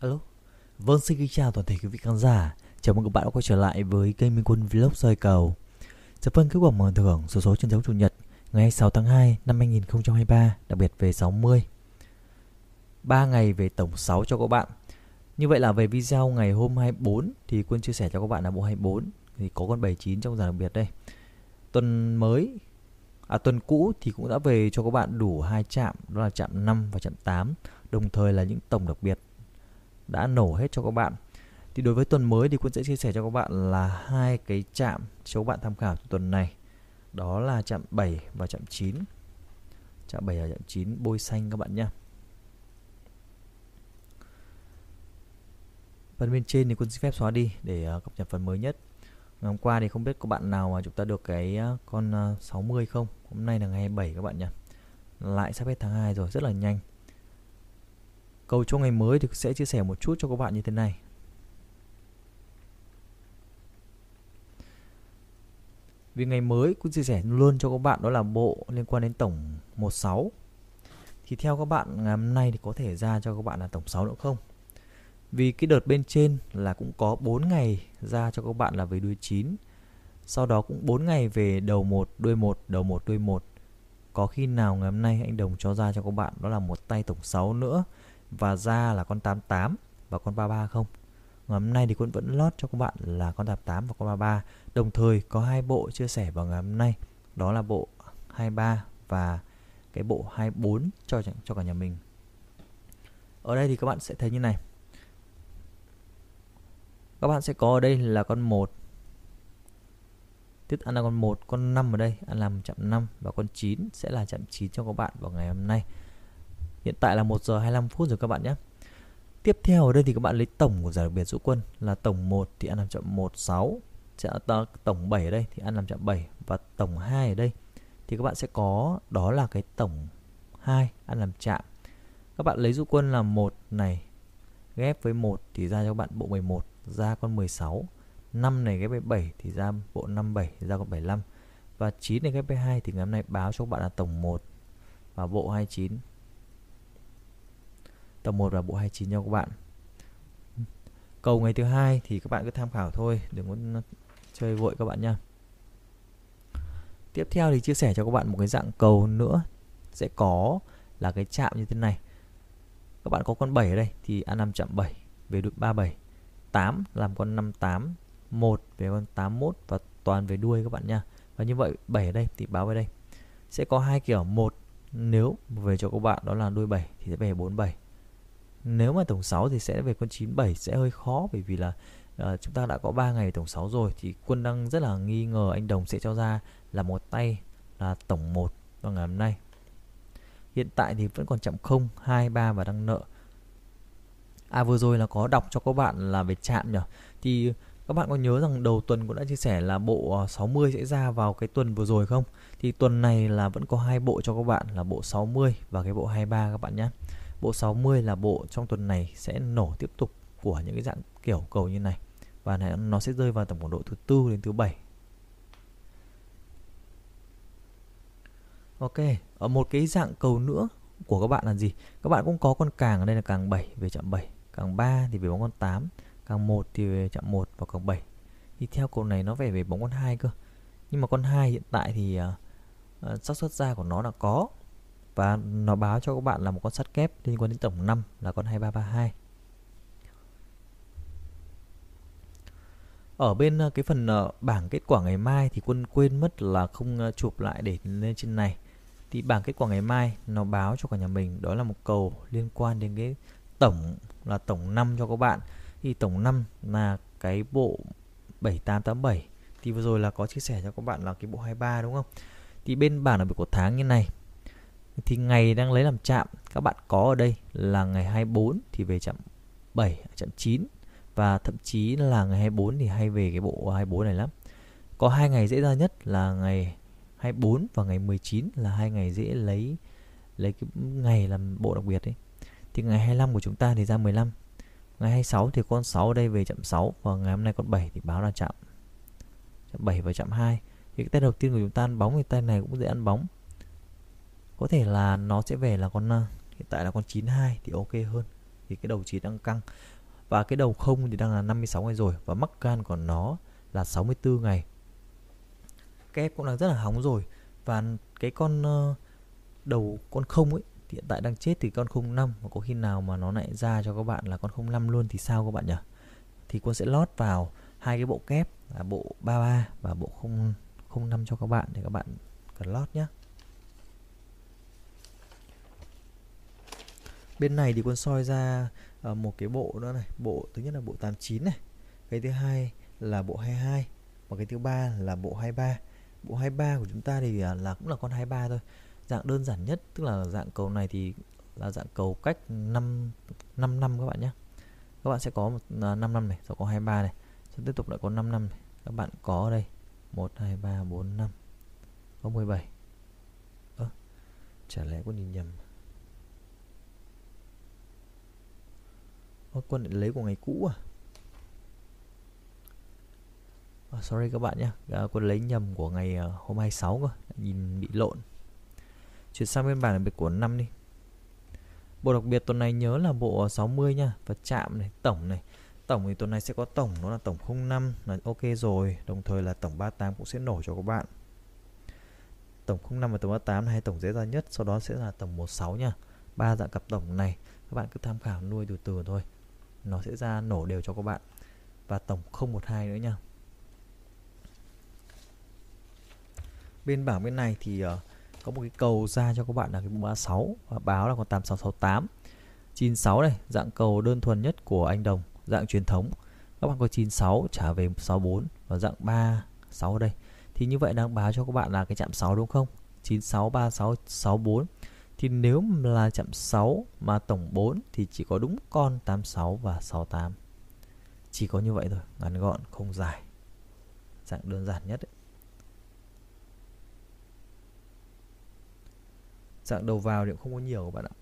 Alo. Vâng, xin kính chào toàn thể quý vị khán giả. Chào mừng các bạn đã quay trở lại với kênh Minh Quân Vlog soi cầu. Dạ vâng, kết quả mở thưởng số số trên đấu chủ nhật ngày 26 tháng 2 năm 2023, đặc biệt về 60. 3 ngày về tổng 6 cho các bạn. Như vậy là về video ngày hôm 24 thì Quân chia sẻ cho các bạn là bộ 24 thì có con 79 trong giải đặc biệt đây. Tuần mới tuần cũ thì cũng đã về cho các bạn đủ 2 chạm, đó là chạm 5 và chạm 8, đồng thời là những tổng đặc biệt đã nổ hết cho các bạn. Thì đối với tuần mới thì Quân sẽ chia sẻ cho các bạn là hai cái chạm cho các bạn tham khảo tuần này. Đó là chạm 7 và chạm 9. Chạm 7 và chạm 9 bôi xanh các bạn nhé. Phần bên trên thì Quân xin phép xóa đi để cập nhật phần mới nhất. Ngày hôm qua thì không biết có bạn nào mà chúng ta được cái con 60 không. Hôm nay là ngày 27 các bạn nhé. Lại sắp hết tháng 2 rồi, rất là nhanh. Cầu cho ngày mới thì sẽ chia sẻ một chút cho các bạn như thế này. Vì ngày mới cũng chia sẻ luôn cho các bạn đó là bộ liên quan đến tổng 16. Thì theo các bạn ngày hôm nay thì có thể ra cho các bạn là tổng 6 nữa không? Vì cái đợt bên trên là cũng có 4 ngày ra cho các bạn là về đuôi 9. Sau đó cũng 4 ngày về đầu 1, đuôi 1, đầu 1, đuôi 1. Có khi nào ngày hôm nay anh Đồng cho ra cho các bạn đó là một tay tổng 6 nữa và ra là con 88 và con 33 không? Ngày hôm nay thì Quân vẫn lót cho các bạn là con 88 và con 33. Đồng thời có hai bộ chia sẻ vào ngày hôm nay, đó là bộ 23 và cái bộ 24 cho cả nhà mình. Ở đây thì các bạn sẽ thấy như này. Các bạn sẽ có ở đây là con 1. Tiếp ăn là con 1, con 5 ở đây ăn làm chạm 5 và con 9 sẽ là chạm 9 cho các bạn vào ngày hôm nay. Hiện tại là 1 giờ 25 phút rồi các bạn nhé. Tiếp theo ở đây thì các bạn lấy tổng của giải đặc biệt Dũ Quân là tổng 1 thì ăn làm chậm 16, tổng 7 ở đây thì ăn làm chậm 7 và tổng 2 ở đây thì các bạn sẽ có đó là cái tổng 2 ăn làm chạm. Các bạn lấy Dũ Quân là 1 này ghép với 1 thì ra cho các bạn bộ 11 ra con 16, 5 này ghép với 7 thì ra bộ 57 ra con 75 và 9 này ghép với 2 thì ngày hôm nay báo cho các bạn là tổng 1 và bộ 29. Tổng 1 và bộ 29 cho các bạn. Cầu ngày thứ hai thì các bạn cứ tham khảo thôi, đừng muốn chơi vội các bạn nha. Tiếp theo thì chia sẻ cho các bạn một cái dạng cầu nữa sẽ có là cái chạm như thế này. Các bạn có con 7 ở đây thì ăn 5 chạm 7 về đuôi 37, 8 làm con 58, 1 về con 81 và toàn về đuôi các bạn nha. Và như vậy 7 ở đây thì báo về đây. Sẽ có hai kiểu, một nếu về cho các bạn đó là đuôi 7 thì sẽ về 47. Nếu mà tổng 6 thì sẽ về con 97 sẽ hơi khó bởi vì là chúng ta đã có 3 ngày tổng 6 rồi thì Quân đang rất là nghi ngờ anh Đồng sẽ cho ra là một tay là tổng 1 vào ngày hôm nay. Hiện tại thì vẫn còn chạm 0, 2, 3 và đang nợ. Vừa rồi là có đọc cho các bạn là về chạm nhỉ. Thì các bạn có nhớ rằng đầu tuần cũng đã chia sẻ là bộ 60 sẽ ra vào cái tuần vừa rồi không? Thì tuần này là vẫn có hai bộ cho các bạn là bộ 60 và cái bộ 23 các bạn nhé. Bộ 60 là bộ trong tuần này sẽ nổ tiếp tục của những cái dạng kiểu cầu như này. Và này nó sẽ rơi vào tầm khoảng độ thứ 4 đến thứ 7. Ok, ở một cái dạng cầu nữa của các bạn là gì? Các bạn cũng có con càng ở đây là càng 7 về chạm 7, càng 3 thì về bóng con 8, càng 1 thì về chạm 1 và càng 7. Thì theo cầu này nó phải về bóng con 2 cơ. Nhưng mà con 2 hiện tại thì xác suất ra của nó là có. Và nó báo cho các bạn là một con sắt kép liên quan đến tổng 5 là con 2332. Ở bên cái phần bảng kết quả ngày mai thì Quân quên mất là không chụp lại để lên trên này. Thì bảng kết quả ngày mai nó báo cho cả nhà mình đó là một cầu liên quan đến cái tổng là tổng 5 cho các bạn. Thì tổng 5 là cái bộ 7887. Thì vừa rồi là có chia sẻ cho các bạn là cái bộ 23 đúng không? Thì bên bảng đặc biệt của tháng như này thì ngày đang lấy làm chạm, các bạn có ở đây là ngày 24 thì về chạm 7, chạm 9 và thậm chí là ngày 24 thì hay về cái bộ 24 này lắm. Có hai ngày dễ ra nhất là ngày 24 và ngày 19 là hai ngày dễ lấy cái ngày làm bộ đặc biệt ấy. Thì ngày 25 của chúng ta thì ra 15. Ngày 26 thì con 6 ở đây về chạm 6 và ngày hôm nay con 7 thì báo là chạm 7 và chạm 2. Thì cái tay đầu tiên của chúng ta ăn bóng thì tay này cũng dễ ăn bóng. Có thể là nó sẽ về là con hiện tại là con 92 thì ok hơn. thì cái đầu 9 đang căng, và cái đầu 0 thì đang là 56 ngày rồi, và mắc gan của nó là 64 ngày. Cái ép cũng đang rất là hóng rồi. Và cái con đầu con 0 ấy thì hiện tại đang chết thì con 05, và có khi nào mà nó lại ra cho các bạn là con 05 luôn thì sao các bạn nhỉ? Thì con sẽ lót vào hai cái bộ kép là bộ 33 và bộ 05 cho các bạn để các bạn cần lót nhé. Bên này thì con soi ra một cái bộ nữa này, bộ thứ nhất là bộ 89 này, cái thứ hai là bộ 22 và cái thứ ba là bộ 23. Bộ 23 của chúng ta thì là cũng là con 23 thôi. Dạng đơn giản nhất, tức là dạng cầu này thì là dạng cầu cách 5 năm các bạn nhé. Các bạn sẽ có 5 năm này, rồi có 23 này, rồi tiếp tục lại có 5 năm này. Các bạn có ở đây 1, 2, 3, 4, 5, có 17. Chả lẽ con nhìn nhầm. Quân lại lấy của ngày cũ à? Sorry các bạn nhé, quân lấy nhầm của ngày hôm 26 cơ, nhìn bị lộn. Chuyển sang bên bảng đặc biệt của năm đi. Bộ đặc biệt tuần này nhớ là bộ 60 nha, và chạm này, tổng này. Tổng thì tuần này sẽ có tổng, nó là tổng 05 là ok rồi, đồng thời là tổng 38 cũng sẽ nổ cho các bạn. Tổng 05 và tổng 38 là hai tổng dễ ra nhất, sau đó sẽ là tổng 16 nha. Ba dạng cặp tổng này các bạn cứ tham khảo nuôi từ từ thôi, nó sẽ ra nổ đều cho các bạn. Và tổng 012 nữa nha. Bên bảng bên này thì có một cái cầu ra cho các bạn là cái bộ 36 và báo là con 8668. 96 này, dạng cầu đơn thuần nhất của anh Đồng, dạng truyền thống. Các bạn có 96 trả về 64 và dạng 36 ở đây. Thì như vậy đang báo cho các bạn là cái chạm 6 đúng không? 96 36 64. Thì nếu là chạm 6 mà tổng 4 thì chỉ có đúng con 86 và 68. Chỉ có như vậy thôi, ngắn gọn không dài. Dạng đơn giản nhất ấy. Dạng đầu vào thì cũng không có nhiều các bạn ạ.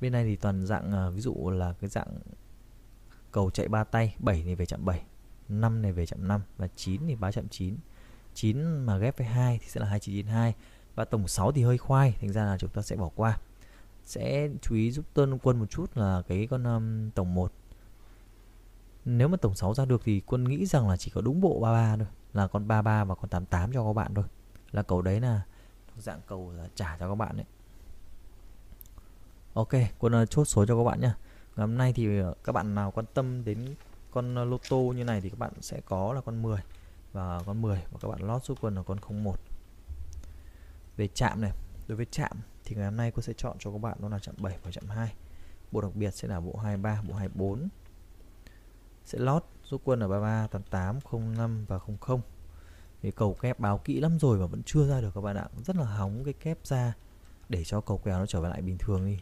Bên này thì toàn dạng ví dụ là cái dạng cầu chạy ba tay, 7 này về chạm 7, 5 này về chạm 5 và 9 thì báo chạm 9. 9 mà ghép với 2 thì sẽ là 2992 và tổng 6 thì hơi khoai, thành ra là chúng ta sẽ bỏ qua. Sẽ chú ý giúp Tân Quân một chút là cái con tổng 1. Nếu mà tổng 6 ra được thì Quân nghĩ rằng là chỉ có đúng bộ 33 thôi, là con 33 và con 88 cho các bạn thôi. Là cầu đấy là dạng cầu là trả cho các bạn đấy. Ok, Quân chốt số cho các bạn nhé. Ngày hôm nay thì các bạn nào quan tâm đến con lô tô như này thì các bạn sẽ có là con 10 và con 10, và các bạn lót giúp Quân là con 01. Về chạm này, đối với chạm thì ngày hôm nay Quân sẽ chọn cho các bạn đó là chạm 7 và chạm 2. Bộ đặc biệt sẽ là bộ 23, bộ 24. Sẽ lót giúp Quân ở 33, 88, 05 và 00. Vì cầu kép báo kỹ lắm rồi mà vẫn chưa ra được các bạn ạ. Rất là hóng cái kép ra để cho cầu kèo nó trở về lại bình thường đi.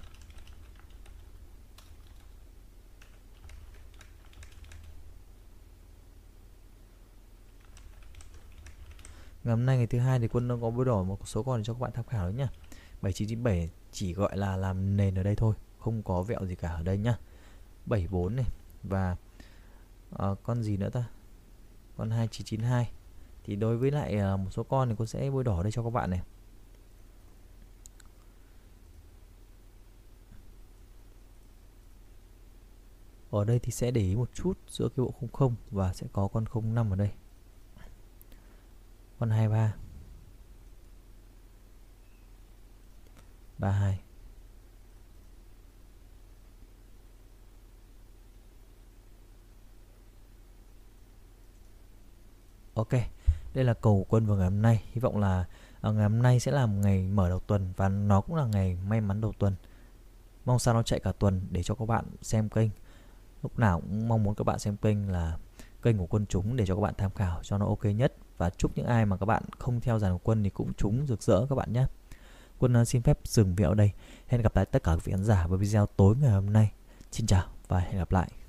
Ngày hôm nay ngày thứ hai thì Quân đang có bôi đỏ một số con cho các bạn tham khảo đấy nhá. 7997 chỉ gọi là làm nền ở đây thôi, không có vẹo gì cả ở đây nhá. 74 này và con gì nữa ta? Con 2992. Thì đối với lại một số con thì Quân sẽ bôi đỏ ở đây cho các bạn này. Ở đây thì sẽ để ý một chút giữa cái bộ 00 và sẽ có con 05 ở đây. Con 23. 32. Ok, đây là cầu Quân vào ngày hôm nay. Hy vọng là ngày hôm nay sẽ là một ngày mở đầu tuần và nó cũng là ngày may mắn đầu tuần. Mong sao nó chạy cả tuần để cho các bạn xem kênh. Lúc nào cũng mong muốn các bạn xem kênh là kênh của Quân trúng để cho các bạn tham khảo cho nó ok nhất. Và chúc những ai mà các bạn không theo dàn của Quân thì cũng trúng rực rỡ các bạn nhé. Quân xin phép dừng video ở đây. Hẹn gặp lại tất cả các vị khán giả với video tối ngày hôm nay. Xin chào và hẹn gặp lại.